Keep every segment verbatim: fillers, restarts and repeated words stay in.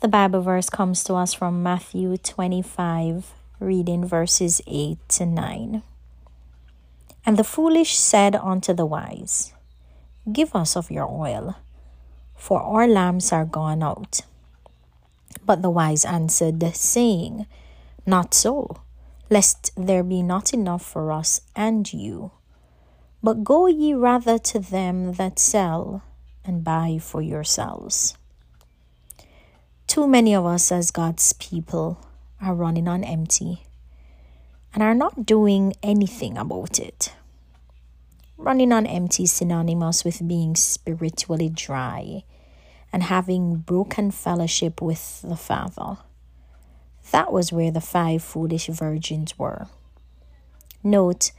The Bible verse comes to us from Matthew twenty-five, reading verses eight to nine. And the foolish said unto the wise, Give us of your oil, for our lamps are gone out. But the wise answered, saying, Not so, lest there be not enough for us and you. But go ye rather to them that sell, and buy for yourselves. Too many of us as God's people are running on empty and are not doing anything about it. Running on empty is synonymous with being spiritually dry and having broken fellowship with the Father. That was where the five foolish virgins were. Note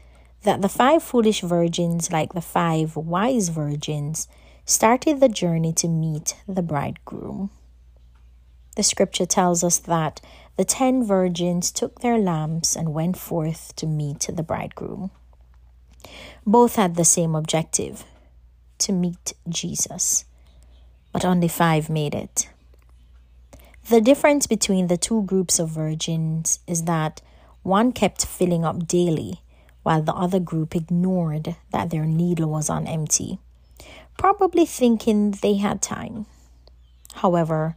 that the five foolish virgins, like the five wise virgins, started the journey to meet the bridegroom. The scripture tells us that the ten virgins took their lamps and went forth to meet the bridegroom. Both had the same objective, to meet Jesus, but only five made it. The difference between the two groups of virgins is that one kept filling up daily, while the other group ignored that their needle was on empty, probably thinking they had time. However,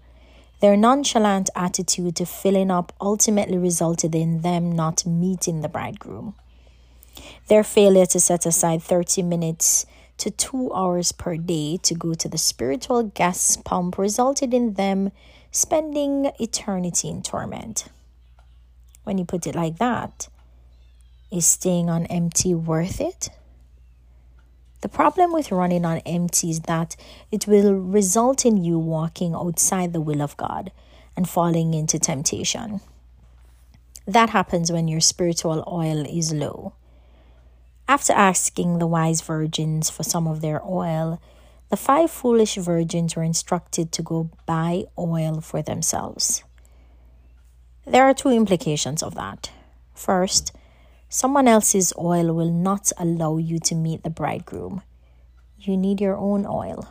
their nonchalant attitude to filling up ultimately resulted in them not meeting the bridegroom. Their failure to set aside thirty minutes to two hours per day to go to the spiritual gas pump resulted in them spending eternity in torment. When you put it like that, is staying on empty worth it? The problem with running on empty is that it will result in you walking outside the will of God and falling into temptation. That happens when your spiritual oil is low. After asking the wise virgins for some of their oil, the five foolish virgins were instructed to go buy oil for themselves. There are two implications of that. First, someone else's oil will not allow you to meet the bridegroom. You need your own oil.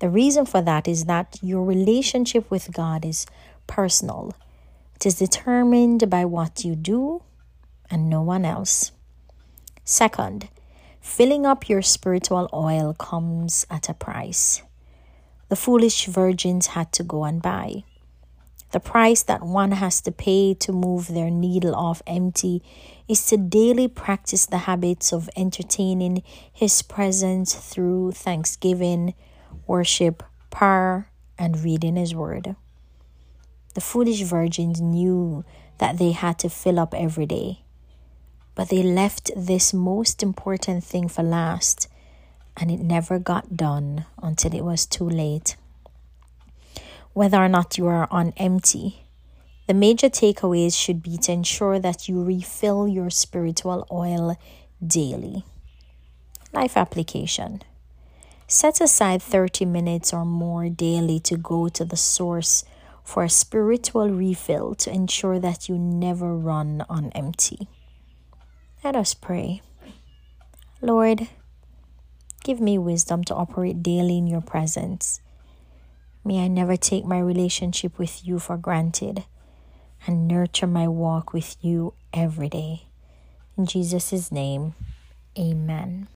The reason for that is that your relationship with God is personal. It is determined by what you do and no one else. Second, filling up your spiritual oil comes at a price. The foolish virgins had to go and buy. The price that one has to pay to move their needle off empty is to daily practice the habits of entertaining His presence through thanksgiving, worship, prayer, and reading His Word. The foolish virgins knew that they had to fill up every day, but they left this most important thing for last, and it never got done until it was too late. Whether or not you are on empty, the major takeaways should be to ensure that you refill your spiritual oil daily. Life application. Set aside thirty minutes or more daily to go to the source for a spiritual refill to ensure that you never run on empty. Let us pray. Lord, give me wisdom to operate daily in your presence. May I never take my relationship with you for granted and nurture my walk with you every day. In Jesus' name, amen.